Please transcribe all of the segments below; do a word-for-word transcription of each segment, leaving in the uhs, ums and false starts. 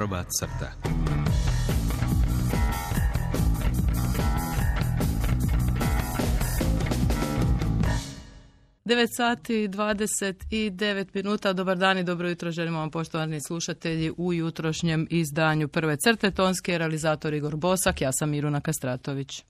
Prva crta. devet sati i dvadeset devet minuta. Dobar dan i dobro jutro želimo vam, poštovani slušatelji, u jutrošnjem izdanju Prve crte. Tonski je realizator Igor Bosak, ja sam Iruna Kastratović.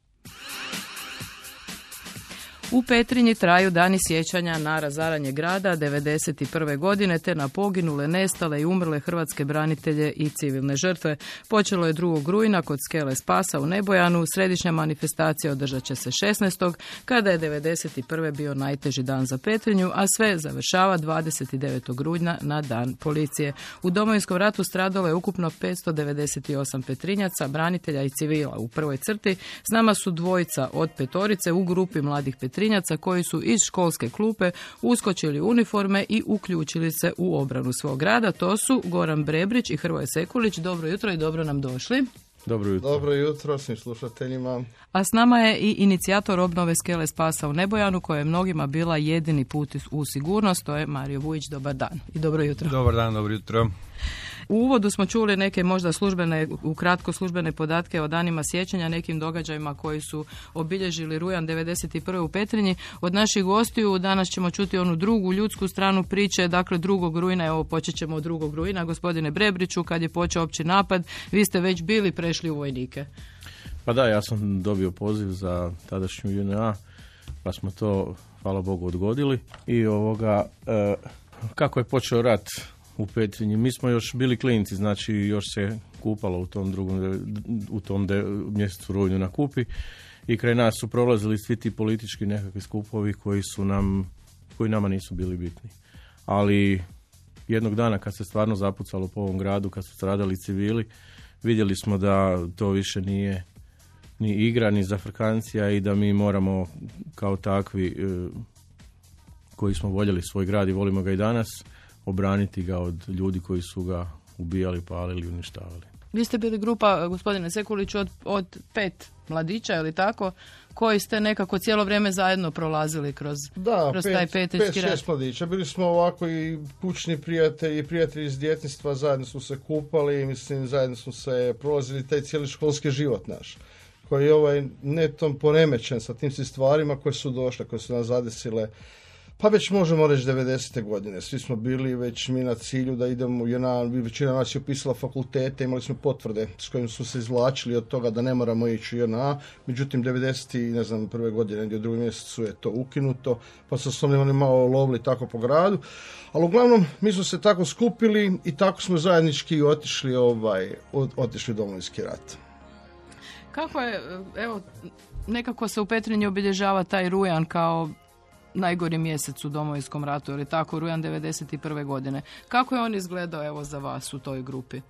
U Petrinji traju dani sjećanja na razaranje grada devedeset prve godine te na poginule, nestale i umrle hrvatske branitelje i civilne žrtve. Počelo je drugog rujna kod Skele Spasa u Nebojanu. Središnja manifestacija održat će se šesnaestog kada je devedeset prve bio najteži dan za Petrinju, a sve završava dvadeset devetog rujna na dan policije. U Domovinskom ratu stradalo je ukupno petsto devedeset osam Petrinjaca, branitelja i civila. U Prvoj crti s nama su dvojica od petorice u grupi mladih Petrinjaca koji su iz školske klupe uskočili u uniforme i uključili se u obranu svog grada. To su Goran Brebrić i Hrvoje Sekulić. Dobro jutro i dobro nam došli. Dobro jutro. Dobro jutro svim slušateljima. A s nama je i inicijator obnove Skele Spasa u Nebojanu, koja je mnogima bila jedini put u sigurnost. To je Mario Vuić. Dobar dan i dobro jutro. Dobar dan, dobro jutro. U uvodu smo čuli neke možda službene, ukratko službene podatke o danima sjećanja, nekim događajima koji su obilježili rujan devedeset prve u Petrinji. Od naših gostiju danas ćemo čuti onu drugu ljudsku stranu priče, dakle drugog rujna, evo počet ćemo od drugog rujna. Gospodine Brebriću, kad je počeo opći napad, vi ste već bili prešli u vojnike. Pa da, ja sam dobio poziv za tadašnju J N A, pa smo to, hvala Bogu, odgodili. I ovoga, e, kako je počeo rat u Petrinji? Mi smo još bili klinci, znači još se kupalo u tom drugom, u tom de, mjesecu rujnu na Kupi, i kraj nas su prolazili svi ti politički nekakvi skupovi koji su nam, koji nama nisu bili bitni. Ali jednog dana kad se stvarno zapucalo po ovom gradu, kad su stradali civili, vidjeli smo da to više nije ni igra, ni zafrkancija, i da mi moramo kao takvi koji smo voljeli svoj grad i volimo ga i danas, obraniti ga od ljudi koji su ga ubijali, palili, uništavali. Vi ste bili grupa, gospodine Sekuliću, od, od pet mladića, ili tako, koji ste nekako cijelo vrijeme zajedno prolazili kroz, da, kroz pet, taj petrinjski rat. Da, pet, šest mladića. Bili smo ovako i kućni prijatelji, i prijatelji iz djetinjstva, zajedno smo se kupali, mislim, zajedno smo se prolazili taj cijeli školski život naš, koji je ovaj netom poremećen sa tim stvarima koje su došle, koje su nas zadesile. Pa već možemo reći devedesete godine. Svi smo bili već mi na cilju da idemo, jedna, većina nas je upisala fakultete, imali smo potvrde s kojim su se izvlačili od toga da ne moramo ići u J N A. Međutim, devedesete ne znam, prve godine, negdje u drugom mjesecu je to ukinuto, pa su se oni malo lovili tako po gradu. Ali uglavnom, mi smo se tako skupili i tako smo zajednički otišli, ovaj, otišli u Domovinski rat. Kako je, evo, nekako se u Petrinji obilježava taj rujan kao najgori mjesec u Domovinskom ratu, ili tako, rujan devedeset prve godine. Kako je on izgledao, evo, za vas u toj grupi?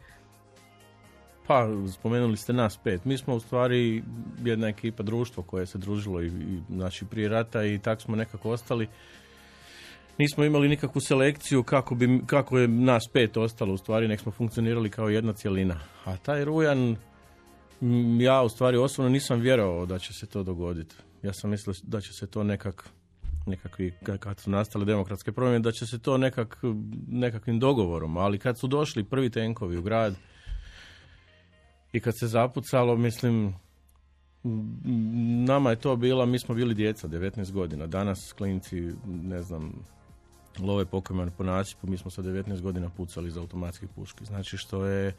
Pa, spomenuli ste nas pet. Mi smo u stvari jedna ekipa, društvo koje se družilo i, i znači, prije rata, i tako smo nekako ostali. Nismo imali nikakvu selekciju kako, bi, kako je nas pet ostalo, u stvari, nek smo funkcionirali kao jedna cjelina. A taj rujan, ja u stvari osobno nisam vjerovao da će se to dogoditi. Ja sam mislio da će se to nekak nekakvi, kad su nastale demokratske promjene, da će se to nekak, nekakvim dogovorom, ali kad su došli prvi tenkovi u grad i kad se zapucalo, mislim, nama je to bila, mi smo bili djeca, devetnaest godina, danas klinci, ne znam, love Pokemon po nasipu, mi smo sa devetnaest godina pucali iz automatskih puški, znači što je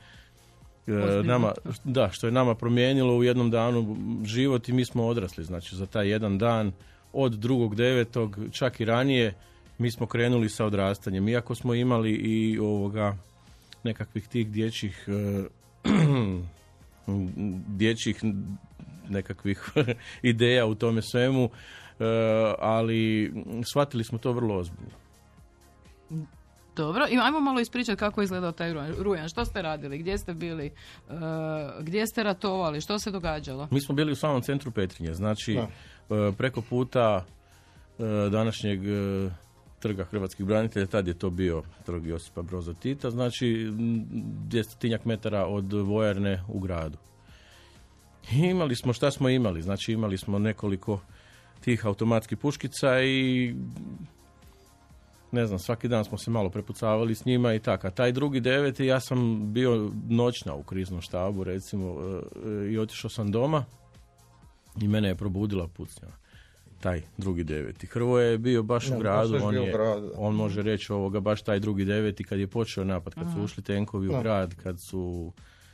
nama, da, što je nama promijenilo u jednom danu život, i mi smo odrasli, znači za taj jedan dan. Od drugog devetog, čak i ranije, mi smo krenuli sa odrastanjem. Iako smo imali i ovoga nekakvih tih dječjih dječjih nekakvih ideja u tome svemu, ali shvatili smo to vrlo ozbiljno. Dobro, i ajmo malo ispričati kako je izgledao taj rujan. Što ste radili? Gdje ste bili? Uh, gdje ste ratovali? Što se događalo? Mi smo bili u samom centru Petrinje, znači uh, preko puta uh, današnjeg uh, trga hrvatskih branitelja, tad je to bio trg Josipa Broza Tita, znači dvjestotinjak metara od vojarne u gradu. I imali smo šta smo imali, znači imali smo nekoliko tih automatskih puškica i ne znam, svaki dan smo se malo prepucavali s njima i tako. A taj drugi deveti ja sam bio noćna u kriznom štabu, recimo, i otišao sam doma i mene je probudila pucnja. Taj drugi deveti. Hrvoje je bio baš ne, u gradu, on, je, grad. on može reći ovoga, baš taj drugi deveti kad je počeo napad, kad su ušli tenkovi u ne. grad, kad su...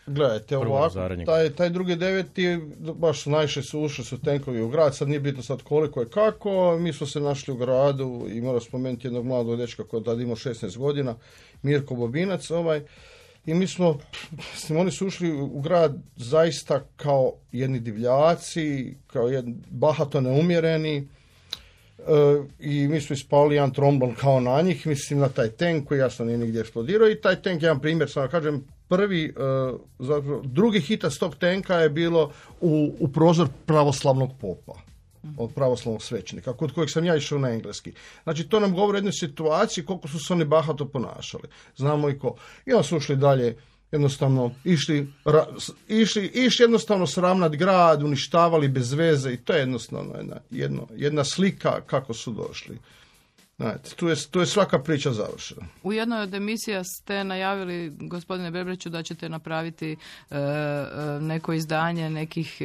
Gledajte, ovako, taj, taj drugi deveti, baš najviše su ušli su tenkovi u grad, sad nije bitno sad koliko je kako, mi smo se našli u gradu i moram spomenuti jednog mladog dečka koji je tad imao šesnaest godina, Mirko Bobinac, ovaj, i mi smo, oni su ušli u grad zaista kao jedni divljaci, kao jedni bahato neumjereni, Uh, i mi smo ispali jedan trombon kao na njih, mislim na taj tank koji jasno nije nigdje eksplodirao i taj tank, jedan primjer sam vam kažem, prvi uh, zapravo, drugi hita s tog tanka je bilo u, u prozor pravoslavnog popa, od pravoslavnog svećenika, kod kojeg sam ja išao na engleski. Znači, to nam govori o jednoj situaciji koliko su se oni bahato ponašali, znamo i ko. I onda su ušli dalje, jednostavno išli, ra, išli, išli jednostavno sravnat grad, uništavali bez veze i to je jednostavno jedna, jedno, jedna slika kako su došli. Znate, tu je, tu je svaka priča završena. U jednoj od emisija ste najavili, gospodine Brebriću, da ćete napraviti e, neko izdanje nekih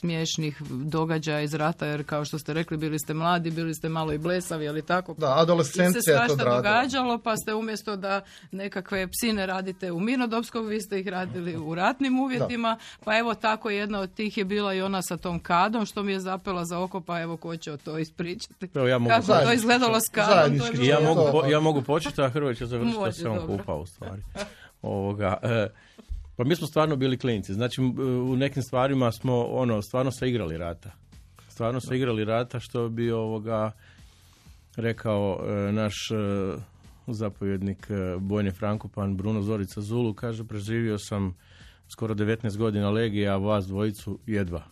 smiješnih događaja iz rata, jer kao što ste rekli, bili ste mladi, bili ste malo i blesavi, ali tako. Da, adolescencija je to radila. I se svašta događalo, pa ste umjesto da nekakve psine radite u mirnodopskom, vi ste ih radili u ratnim uvjetima, da. Pa evo tako jedna od tih je bila i ona sa tom kadom, što mi je zapela za oko, pa evo ko će o to ispričati. Evo, ja mogu kako zajedno. To izgledalo s kadom. I ja mogu, po, ja mogu početi, a Hrvoje će završiti da se on kupa u stvari. Ovoga, e, pa mi smo stvarno bili klinci. Znači, u nekim stvarima smo ono, stvarno se igrali rata. Stvarno se igrali rata, što bi ovoga rekao e, naš e, zapovjednik e, Bojane Frankopan, Bruno Zorica Zulu, kaže, preživio sam skoro devetnaest godina legije, a vas dvojicu jedva.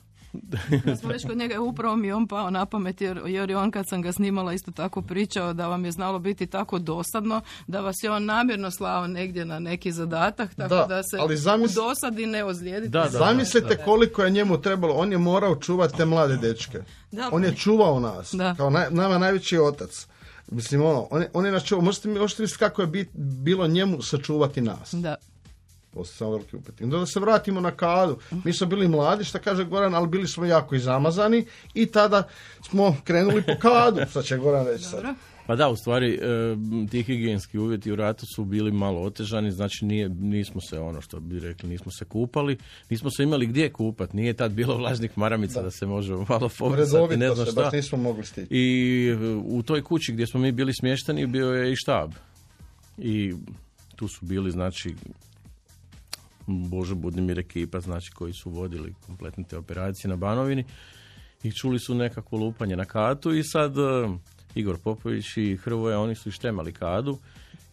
Ja smo već kod njega, upravo mi je on pao na pamet jer, jer je on kad sam ga snimala isto tako pričao da vam je znalo biti tako dosadno da vas je on namjerno slao negdje na neki zadatak tako da, da se zamis... u dosadi ne ozlijedite. Da, da, zamislite da. Koliko je njemu trebalo, on je morao čuvati te mlade dečke, da, on je čuvao nas, da. Kao naj, nama najveći otac. Mislim ono, on je, on je nas čuvao, možete mi misliti kako je bit, bilo njemu sačuvati nas. Da. Da se vratimo na kadu. Mi smo bili mladi, što kaže Goran, ali bili smo jako i zamazani i tada smo krenuli po kadu, što će Goran reći sad. Pa da, u stvari, ti higijenski uvjeti u ratu su bili malo otežani, znači nije, nismo se, ono što bi rekli, nismo se kupali, nismo se imali gdje kupat, nije tad bilo vlažnih maramica da, da se može malo pobrisati, ne znam se, šta. Nismo mogli stići. I u toj kući gdje smo mi bili smješteni bio je i štab. I tu su bili, znači... Božo Budimir ekipa, znači koji su vodili kompletne te operacije na Banovini i čuli su nekako lupanje na katu i sad uh, Igor Popović i Hrvoje, oni su ištemali kadu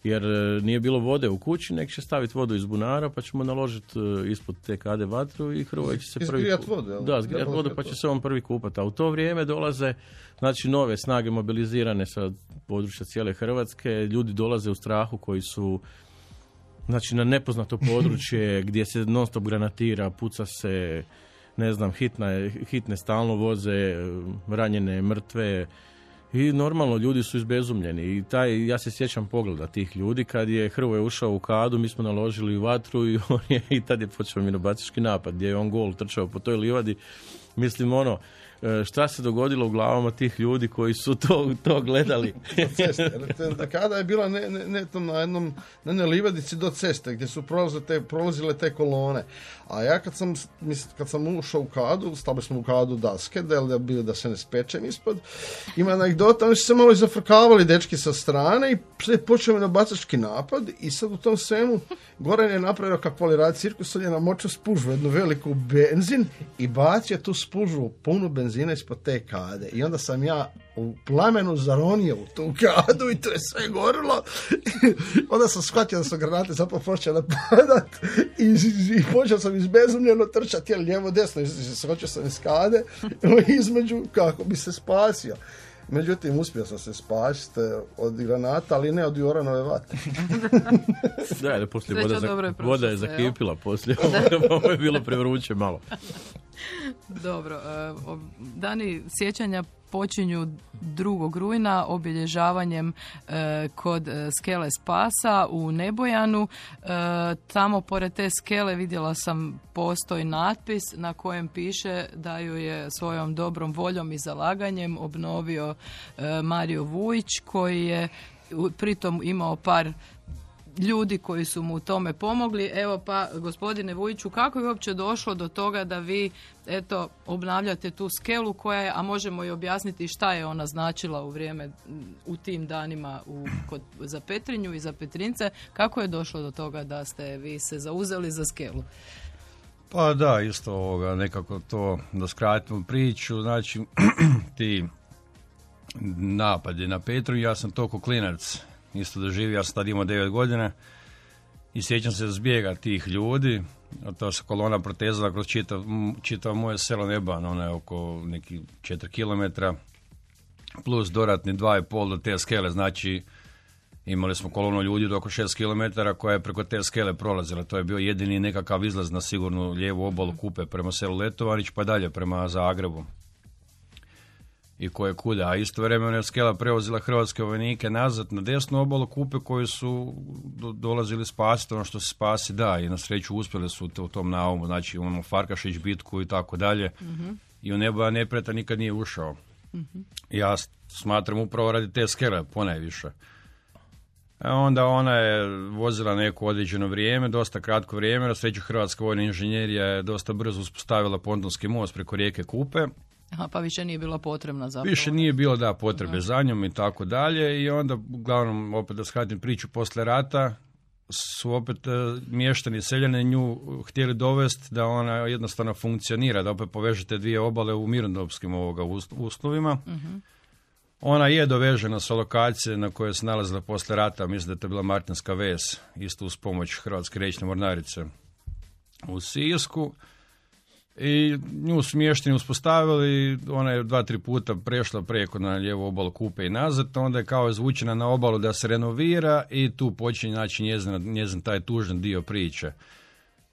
jer uh, nije bilo vode u kući, nek će staviti vodu iz bunara pa ćemo naložiti uh, ispod te kade vatru i Hrvoje će se prvi izgrijat vodu, da, zgrijat vodu pa će se on prvi kupati. A u to vrijeme dolaze znači nove snage mobilizirane sa područja cijele Hrvatske, ljudi dolaze u strahu koji su znači na nepoznato područje gdje se non stop granatira, puca se, ne znam, hitna, hitne stalno voze, ranjene, mrtve i normalno ljudi su izbezumljeni i taj, ja se sjećam pogleda tih ljudi kad je Hrvoje ušao u kadu, mi smo naložili vatru i on je i tad je počeo minobacički napad gdje je on gol trčao po toj livadi, mislim ono šta se dogodilo u glavama tih ljudi koji su to, to gledali. Do ceste. Kada je bila ne, ne, ne, na jednom ne, ne, livadici do ceste gdje su prolazile te, prolazile te kolone. A ja kad sam, mislim, kad sam ušao u kadu, stavili smo u kadu daske, da, da, da se ne spečem ispod, ima anegdota, oni su se malo izafrkavali dečki sa strane i počeo mi na bacački napad i sad u tom svemu Goran je napravio kako li radi cirkus, on je namočio spužvu, jednu veliku benzin i bacio tu spužvu, punu benzina ispod te kade i onda sam ja u plamenu zaronio u tu kadu i to je sve gorilo. Onda sam shvatio da su granate zapravo počeo napadat i, i, i počeo sam izbezumljeno trčati lijevo desno i skočio sam iz kade između kako bi se spasio. Međutim, uspio sam se spasiti od granata, ali ne od Joranove vate. Da, da poslije voda, za, voda je zakipila, poslije ovo je bilo prevruće malo. Dobro, dani sjećanja počinju drugog rujna obilježavanjem e, kod Skele Spasa u Nebojanu. E, tamo pored te skele vidjela sam postoji natpis na kojem piše da ju je svojom dobrom voljom i zalaganjem obnovio e, Mario Vuić, koji je pritom imao par ljudi koji su mu u tome pomogli. Evo pa, gospodine Vujiću, kako je uopće došlo do toga da vi eto obnavljate tu skelu koja je, a možemo i objasniti šta je ona značila u vrijeme, u tim danima u, kod, za Petrinju i za Petrinjce, kako je došlo do toga da ste vi se zauzeli za skelu? Pa da, isto ovoga, nekako to da skratim priču, znači ti napadi na Petrinju, ja sam to ko klinac isto doživio, ja sam tad imao devet godina i sjećam se zbjega tih ljudi, a to se kolona protezala kroz čitavo čita moje selo Neban, ono je oko neki četiri kilometra, plus doratni dva i pol do te skele, znači imali smo kolonu ljudi do oko šest kilometara koja je preko te skele prolazila, to je bio jedini nekakav izlaz na sigurnu lijevu obalu Kupe prema selu Letovanić pa dalje prema Zagrebu i koje kuda, a istovremeno je skela preuzela hrvatske vojnike nazad na desnu obalu Kupe koji su do, dolazili spasiti ono što se spasi da, i na sreću uspjeli su u tom naumu, znači ono Farkašić bitku i tako dalje, mm-hmm. i u Neba nepreta nikad nije ušao. Mm-hmm. Ja smatram upravo radi te skele ponajviše. A onda ona je vozila neko određeno vrijeme, dosta kratko vrijeme, na sreću hrvatska vojna inženjerija je dosta brzo uspostavila pontonski most preko rijeke Kupe. Aha, pa više nije bila potrebna zapravo. Više nije bilo, da, potrebe da. Za njom i tako dalje. I onda, uglavnom, opet da skratim priču, posle rata su opet mještani seljane nju htjeli dovesti da ona jednostavno funkcionira, da opet povežete dvije obale u mirnodopskim ovoga uslovima. Uh-huh. Ona je dovežena sa lokacije na kojoj se nalazila posle rata, mislim da je to bila Martinska ves, isto uz pomoć Hrvatske rečne mornarice u Sisku. I nju smješteni uspostavili, ona je dva, tri puta prešla preko na lijevu obalu Kupe i nazad, onda je kao izvučena na obalu da se renovira i tu počinje znači njezin, njezin taj tužan dio priče.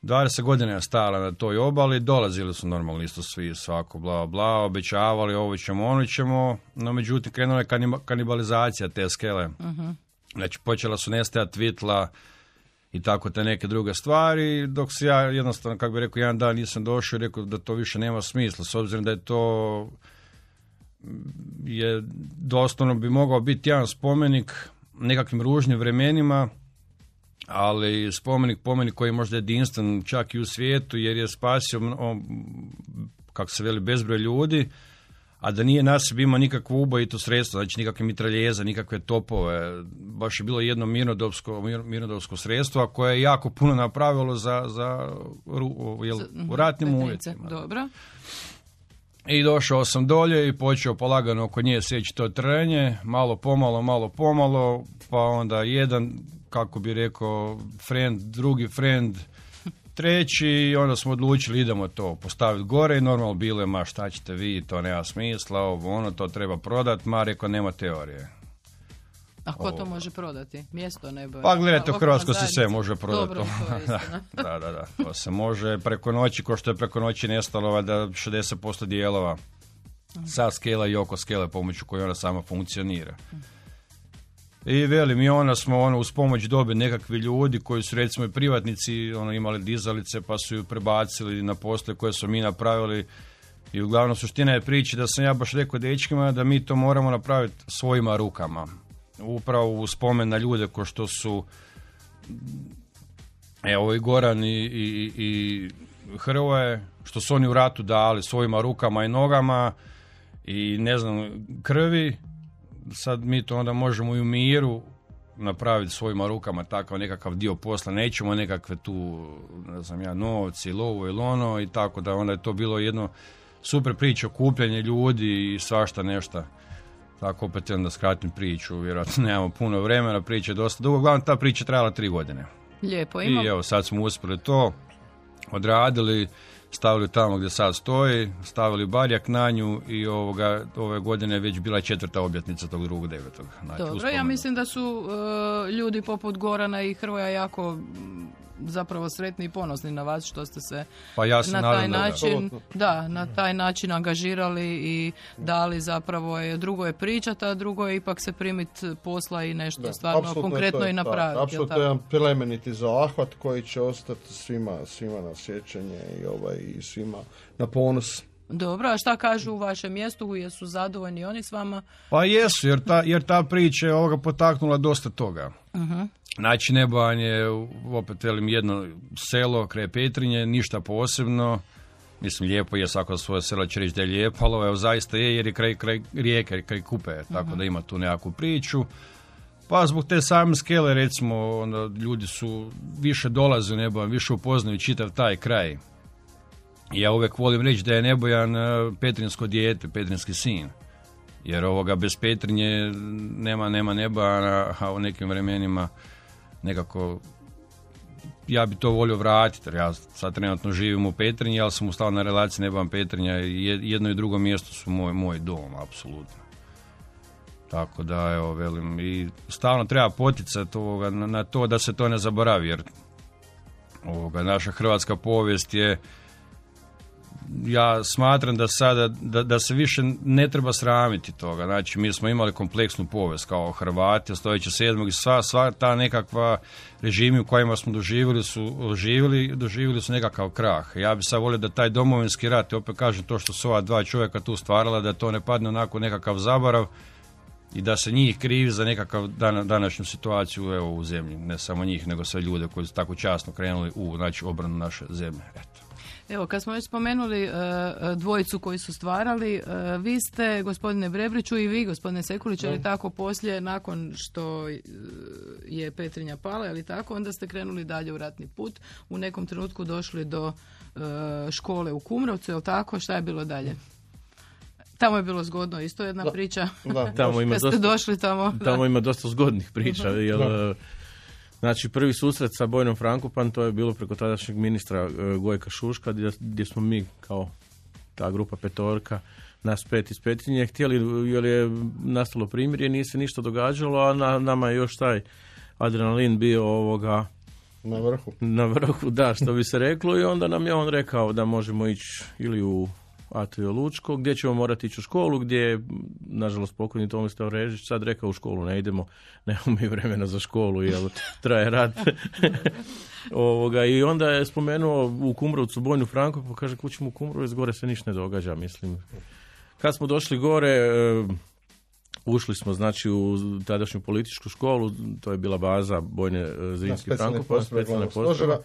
dvadeset godina je stala na toj obali, dolazili su normalno isto svi, svako bla bla, obećavali ovo ćemo, ono ćemo, no međutim krenula je kanibalizacija te skele. Uh-huh. Znači počela su nestajati vitla i tako te neke druge stvari, dok se ja jednostavno, kako bi rekao, jedan dan nisam došao i rekao da to više nema smisla, s obzirom da je to je doslovno bi mogao biti jedan spomenik nekakvim ružnim vremenima, ali spomenik, spomenik koji je možda jedinstven čak i u svijetu, jer je spasio, kako se veli, bezbroj ljudi, a da nije na sebi imao nikakvo ubojito sredstvo, znači nikakve mitraljeze, nikakve topove. Baš je bilo jedno mirnodopsko, mir, mirnodopsko sredstvo koje je jako puno napravilo za, za jel, u ratnim uvjetima. Dobro. I došao sam dolje i počeo polagano oko nje sjeći to trnje, malo pomalo, malo pomalo, pa onda jedan, kako bi rekao, friend, drugi friend, treći, onda smo odlučili idemo to postaviti gore i normalno bilo je, ma šta ćete vi, to nema smisla, ovo, ono, to treba prodati, ma rekao, nema teorije. A ko ovo. To može prodati? Mjesto Nebo? Pa gledajte, u Hrvatskoj se sve može prodati. Dobro, to je istina. da, da, da, to se može preko noći, ko što je preko noći nestalo da šezdeset posto dijelova sa skela i oko skele pomoću koje ona sama funkcionira. I veli mi ona smo ono, uz pomoć dobe nekakvi ljudi koji su recimo i privatnici ono, imali dizalice pa su ju prebacili na posle koje su mi napravili i uglavnom suština je priče da sam ja baš rekao dečkima da mi to moramo napraviti svojima rukama. Upravo u spomen na ljude ko što su evo i Goran i, i, i Hrvoje, što su oni u ratu dali svojima rukama i nogama i ne znam krvi. Sad mi to onda možemo i u miru napraviti svojima rukama takav nekakav dio posla, nećemo nekakve tu, ne znam ja, novci, lovo ili ono i tako da onda je to bilo jedno super priča, okupljanje ljudi i svašta nešto. Tako opet onda skratim priču, vjerojatno nemamo puno vremena, priča je dosta dugo, uglavnom ta priča trajala tri godine. Lijepo imamo. I evo sad smo uspjeli to, odradili, stavili tamo gdje sad stoji, stavili barjak na nju i ovoga, ove godine je već bila četvrta obljetnica tog drugog devetog. Znači, dobro, uspomenu. Ja mislim da su uh, ljudi poput Gorana i Hrvoja jako zapravo sretni i ponosni na vas što ste se pa ja na taj naravno, način da. da, na taj način angažirali i dali zapravo je, drugo je pričat, a drugo je ipak se primiti posla i nešto da, stvarno konkretno je, i napraviti. Apsolutno je jedan plemeniti zahvat koji će ostati svima, svima na sjećanje i, ovaj, i svima na ponos. Dobro, a šta kažu u vašem mjestu? Jesu zadovoljni oni s vama? Pa jesu, jer ta, jer ta priča je ovoga potaknula dosta toga. Uh-huh. Znači, Nebojan je, opet velim, jedno selo kraj Petrinje, ništa posebno. Mislim, lijepo je, svako svoje selo će reći da je lijepo, ali evo, zaista je, jer je kraj, kraj rijeke, kraj Kupe, tako uh-huh. da ima tu nekakvu priču. Pa zbog te same skele, recimo, onda, ljudi su više dolaze u Nebojan, više upoznaju čitav taj kraj. Ja uvijek volim reći da je Nebojan petrinjsko dijete, petrinjski sin. Jer ovoga bez Petrinje nema, nema Nebojana, a u nekim vremenima nekako ja bi to volio vratiti. Ja sad trenutno živim u Petrinji, ali sam ustao na relaciji Nebojan-Petrinja i jedno i drugo mjesto su moj, moj dom, apsolutno. Tako da, evo, velim, i stalno treba poticati ovoga na to da se to ne zaboravi, jer ovoga, naša hrvatska povijest je. Ja smatram da sada, da, da se više ne treba sramiti toga. Znači, mi smo imali kompleksnu povijest kao Hrvati, stojeći sedmog i sva, sva ta nekakva režimi u kojima smo doživjeli su, živjeli, doživjeli su nekakav krah. Ja bi sad volio da taj domovinski rat, opet kažem to što su ova dva čovjeka tu stvarala, da to ne padne onako nekakav zabarav i da se njih krivi za nekakav dan, današnju situaciju evo, u zemlji. Ne samo njih, nego sve ljude koji su tako časno krenuli u znači, obranu naše zemlje. Eto. Evo, kad smo već spomenuli e, dvojicu koji su stvarali, e, vi ste, gospodine Brebriću, i vi, gospodine Sekulić, ali tako poslije, nakon što je Petrinja pala, ali tako, onda ste krenuli dalje u ratni put, u nekom trenutku došli do e, škole u Kumrovcu, je li tako? Šta je bilo dalje? Tamo je bilo zgodno, isto jedna da, priča. Da, tamo ima dosta, došli tamo, tamo ima dosta zgodnih priča, jer... Da. Znači, prvi susret sa Bojanom Frankopan, to je bilo preko tadašnjeg ministra Gojka Šuška, gdje, gdje smo mi, kao ta grupa petorka, nas pet iz Petrinje, htjeli, jer je nastalo primirje, nije se ništa događalo, a na, nama je još taj adrenalin bio ovoga... Na vrhu. Na vrhu, da, što bi se reklo, i onda nam je on rekao da možemo ići ili u Atojo Lučko, gdje ćemo morati ići u školu, gdje je, nažalost, pokojni Tomislav Režić sad rekao u školu ne idemo, nemamo mi vremena za školu, jel, traje rad. Ovoga, i onda je spomenuo u Kumrovcu Bojnu Franko, pa kaže, kućemo u Kumrovec, gore se ništa ne događa, mislim. Kad smo došli gore, ušli smo, znači, u tadašnju političku školu, to je bila baza Bojne Zrinski Frankopan, specijalne postrojbe.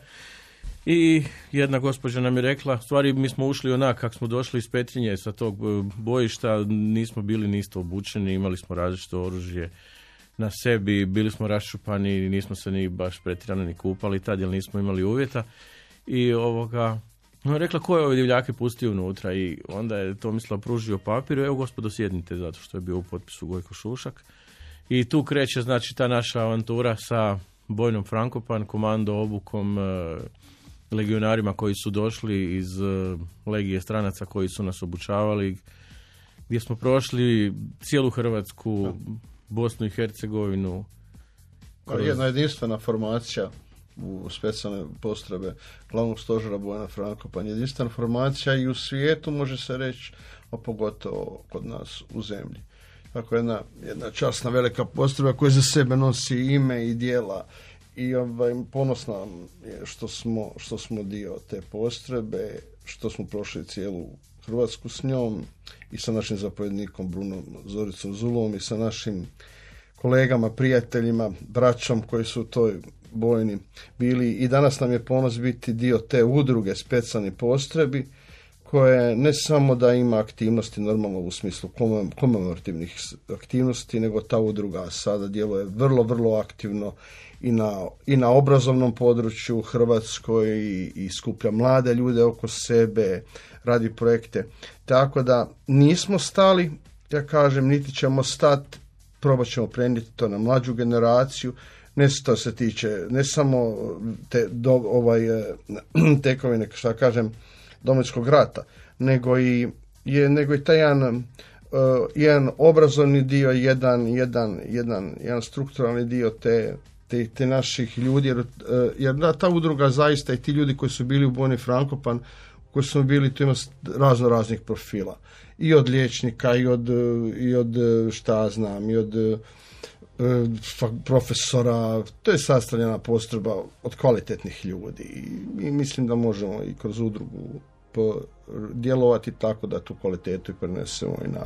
I jedna gospođa nam je rekla, stvari mi smo ušli onak kako smo došli iz Petrinje sa tog bojišta, nismo bili ni isto obučeni, imali smo različito oružje na sebi, bili smo raščupani, nismo se ni baš pretjerano ni kupali tad jer nismo imali uvjeta. I ovoga, no, rekla ko je ove divljake pustio unutra i onda je Tomislav pružio papir, evo gospodo sjednite zato što je bio u potpisu Gojko Šušak. I tu kreće znači ta naša avantura sa Bojnom Frankopan, komando obukom, legionarima koji su došli iz legije stranaca koji su nas obučavali, gdje smo prošli cijelu Hrvatsku, Bosnu i Hercegovinu. Kroz... Jedna jedinstvena formacija u specijalne postrojbe glavnog stožera Bojana Frankopan, jedinstvena formacija i u svijetu može se reći, a pogotovo kod nas u zemlji. Tako jedna, jedna časna velika postrojba koja za sebe nosi ime i djela. I ovaj, ponosna je što smo, što smo dio te postrojbe, što smo prošli cijelu Hrvatsku s njom i sa našim zapovjednikom Brunom Zoricom Zulom i sa našim kolegama, prijateljima, braćom koji su u toj bojni bili. I danas nam je ponos biti dio te udruge specijalnih postrojbi koje ne samo da ima aktivnosti normalno u smislu komemorativnih aktivnosti, nego ta udruga sada djeluje vrlo, vrlo aktivno i na, i na obrazovnom području u Hrvatskoj i, i skuplja mlade ljude oko sebe, radi projekte. Tako da nismo stali, ja kažem, niti ćemo stati, probat ćemo prenijeti to na mlađu generaciju, ne što se tiče, ne samo te, do, ovaj, tekovine, što ja kažem, Domovinskog rata, nego i, je, nego i taj jedan, uh, jedan obrazovni dio, jedan, jedan, jedan, jedan strukturalni dio te te, te naših ljudi, jer, jer da, ta udruga zaista i ti ljudi koji su bili u Bojani Frankopan, koji su bili, tu ima razno raznih profila. I od liječnika, i od, i od šta znam, i od e, profesora. To je sastavljena postrojba od kvalitetnih ljudi. I, i mislim da možemo i kroz udrugu djelovati tako da tu kvalitetu prenesemo i na,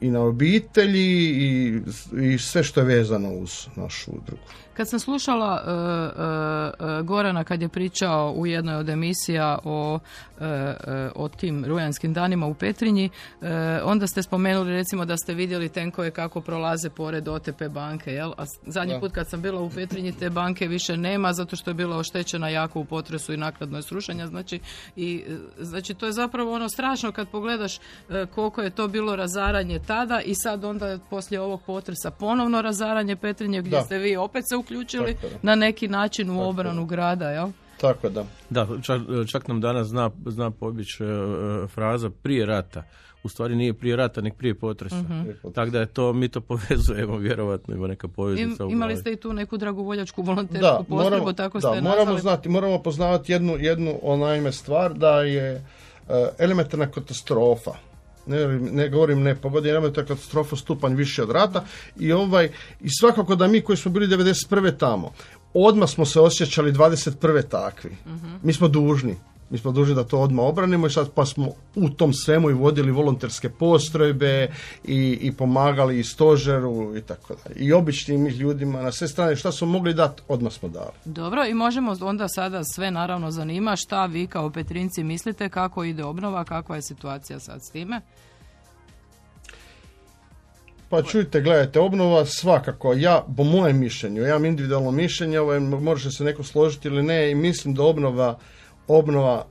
i na obitelji i, i sve što je vezano uz našu udrugu. Kad sam slušala uh, uh, Gorana kad je pričao u jednoj od emisija o, uh, o tim rujanskim danima u Petrinji, uh, onda ste spomenuli recimo da ste vidjeli tenkove kako prolaze pored O T P banke, jel? A zadnji da. put kad sam bila u Petrinji te banke više nema zato što je bila oštećena jako u potresu i naknadno je srušenja. Znači, i, znači to je zapravo ono strašno kad pogledaš uh, koliko je to bilo razaranje tada i sad onda poslije ovog potresa ponovno razaranje Petrinje gdje da. ste vi opet se uključili na neki način u obranu grada, jel? Tako da. Da, čak, čak nam danas zna, zna pobjeć e, fraza prije rata. U stvari nije prije rata, nek prije potresa. Uh-huh. Tako da je to, mi to povezujemo, vjerovatno ima neka poveznica. Im, imali ste i tu neku dragovoljačku volontersku potrebu, tako ste da, nazvali. Moramo znati, moramo poznavati jednu, jednu onajme stvar, da je e, elementarna katastrofa. Ne, ne govorim nepogodi, jer to je katastrofa stupanj više od rata i, ovaj, i svakako da mi koji smo bili devedeset prve tamo, odmah smo se osjećali dvadeset prve takvi. Uh-huh. Mi smo dužni, mi smo dužni da to odmah obranimo i sad pa smo u tom svemu i vodili volonterske postrojbe i, i pomagali i stožeru i tako dalje. I običnim ljudima na sve strane šta smo mogli dati, odmah smo dali. Dobro, i možemo onda sada sve naravno zanima šta vi kao Petrinjci mislite, kako ide obnova, kakva je situacija sad s time? Pa čujte, gledajte, obnova svakako, ja, po mojem mišljenju, ja imam individualno mišljenje, ovaj, može se neko složiti ili ne, i mislim da obnova Obnova,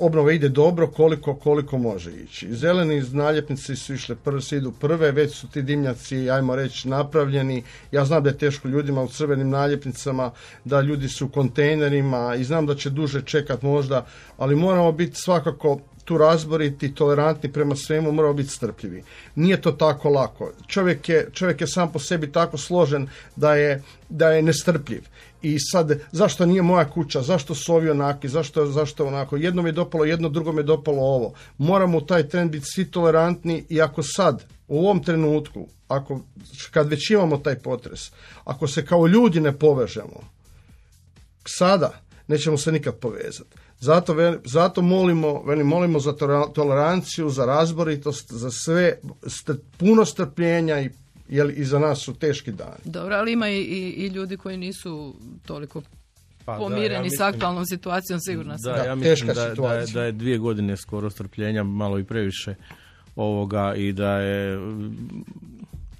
obnova ide dobro koliko, koliko može ići. Zeleni naljepnici su išle prve, se idu prve, već su ti dimnjaci, ajmo reći, napravljeni. Ja znam da je teško ljudima u crvenim naljepnicama, da ljudi su u kontejnerima i znam da će duže čekat možda, ali moramo biti svakako tu razboriti, tolerantni prema svemu, moramo biti strpljivi. Nije to tako lako. Čovjek je, čovjek je sam po sebi tako složen da je, da je nestrpljiv. I sad, zašto nije moja kuća, zašto su ovi onaki, zašto, zašto onako, jednom je dopalo jedno, drugom je dopalo ovo. Moramo u taj trend biti svi tolerantni i ako sad, u ovom trenutku, ako, kad već imamo taj potres, ako se kao ljudi ne povežemo, sada nećemo se nikad povezati. Zato, zato molimo, molimo za toleranciju, za razboritost, za sve, puno strpljenja i jer iza nas su teški dani. Dobro, ali ima i, i, i ljudi koji nisu toliko pa, pomireni da, ja mislim, s aktualnom situacijom, sigurno sam. Da, ja mislim da, da, je, da je dvije godine skoro strpljenja, malo i previše ovoga i da je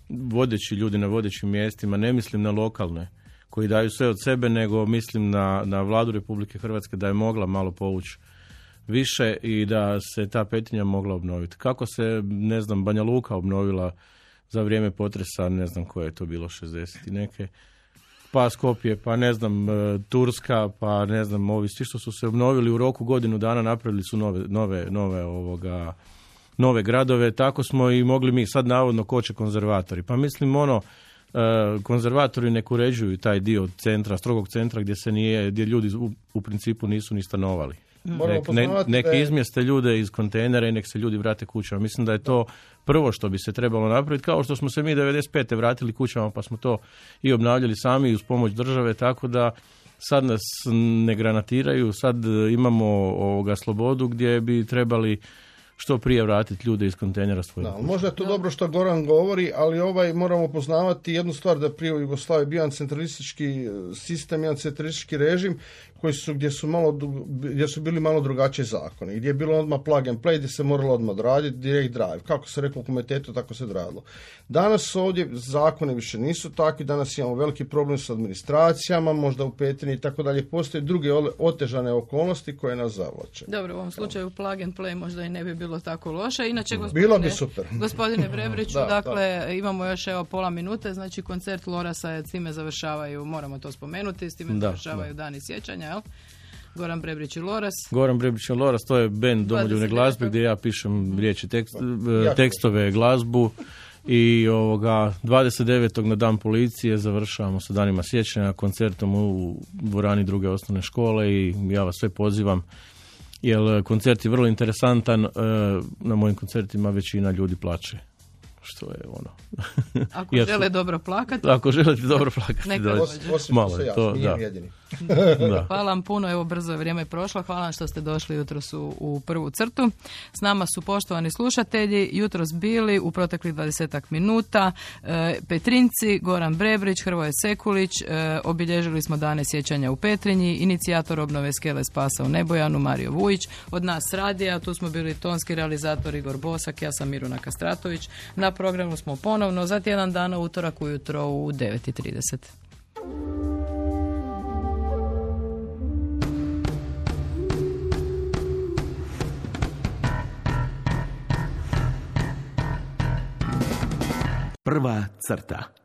vodeći ljudi na vodećim mjestima, ne mislim na lokalne koji daju sve od sebe, nego mislim na, na vladu Republike Hrvatske da je mogla malo povući više i da se ta Petrinja mogla obnoviti. Kako se, ne znam, Banja Luka obnovila za vrijeme potresa, ne znam koje je to bilo, šezdeset i neke, pa Skopje, pa ne znam, Turska, pa ne znam, ovi svi što su se obnovili u roku godinu dana napravili su nove, nove, nove, ovoga, nove gradove, tako smo i mogli mi sad navodno koče konzervatori. Pa mislim ono, konzervatori ne uređuju taj dio centra, strogog centra gdje se nije, gdje ljudi u, u principu nisu ni stanovali. Nek, ne, nek izmjeste ljude iz kontejnera i nek se ljudi vrate kućama. Mislim da je to prvo što bi se trebalo napraviti, kao što smo se mi devedeset pete vratili kućama pa smo to i obnavljali sami uz pomoć države, tako da sad nas ne granatiraju, sad imamo ovoga slobodu gdje bi trebali što prije vratiti ljude iz kontejnera svojih. Možda je to dobro što Goran govori, ali ovaj moramo poznavati jednu stvar, da prije u Jugoslaviji bio jedan centralistički sistem, jedan centralistički režim koji su, gdje, su malo, gdje su bili malo drugačiji zakoni, gdje je bilo odmah plug and play, gdje se moralo odmah raditi, direct drive. Kako se reklo u komitetu, tako se radilo. Danas ovdje zakone više nisu takvi, danas imamo veliki problem s administracijama, možda u Petrinji i tako dalje. Postoje druge otežane okolnosti koje nas zavlače. Dobro, u ovom slučaju plug and play možda i ne bi bilo tako loše. Inače, gospodine, bilo bi super. Gospodine Brebriću, da, dakle, da. imamo još evo pola minute, znači koncert Lora sa, s time završavaju, moramo to spomenuti, s time da, završavaju da. Dani sjećanja. Goran Brebrić i Loras. Goran Brebrić i Loras, to je band domoljubne glazbe gdje ja pišem riječi, tekst, tekstove, glazbu. I ovoga, dvadeset devetog na dan policije završavamo sa danima sjećanja koncertom u dvorani druge osnovne škole i ja vas sve pozivam. Jer koncert je vrlo interesantan, na mojim koncertima većina ljudi plače. Što je ono. Ako ja, žele dobro plakati. Ako želite dobro plakati. Neka dođe. Malo je to, da. Da. Hvala vam puno, evo brzo je vrijeme prošlo. Hvala vam što ste došli jutros u, u prvu crtu. S nama su poštovani slušatelji jutros bili u proteklih dvadesetak minuta e, Petrinjci, Goran Brebrić, Hrvoje Sekulić, e, obilježili smo dane sjećanja u Petrinji, inicijator obnove Skele spasa u Nebojanu Mario Vuić, od nas radija tu smo bili tonski realizator Igor Bosak, ja sam Iruna Kastratović. Na programu smo ponovno za tjedan dana utorak ujutro u devet i trideset. Prva crta.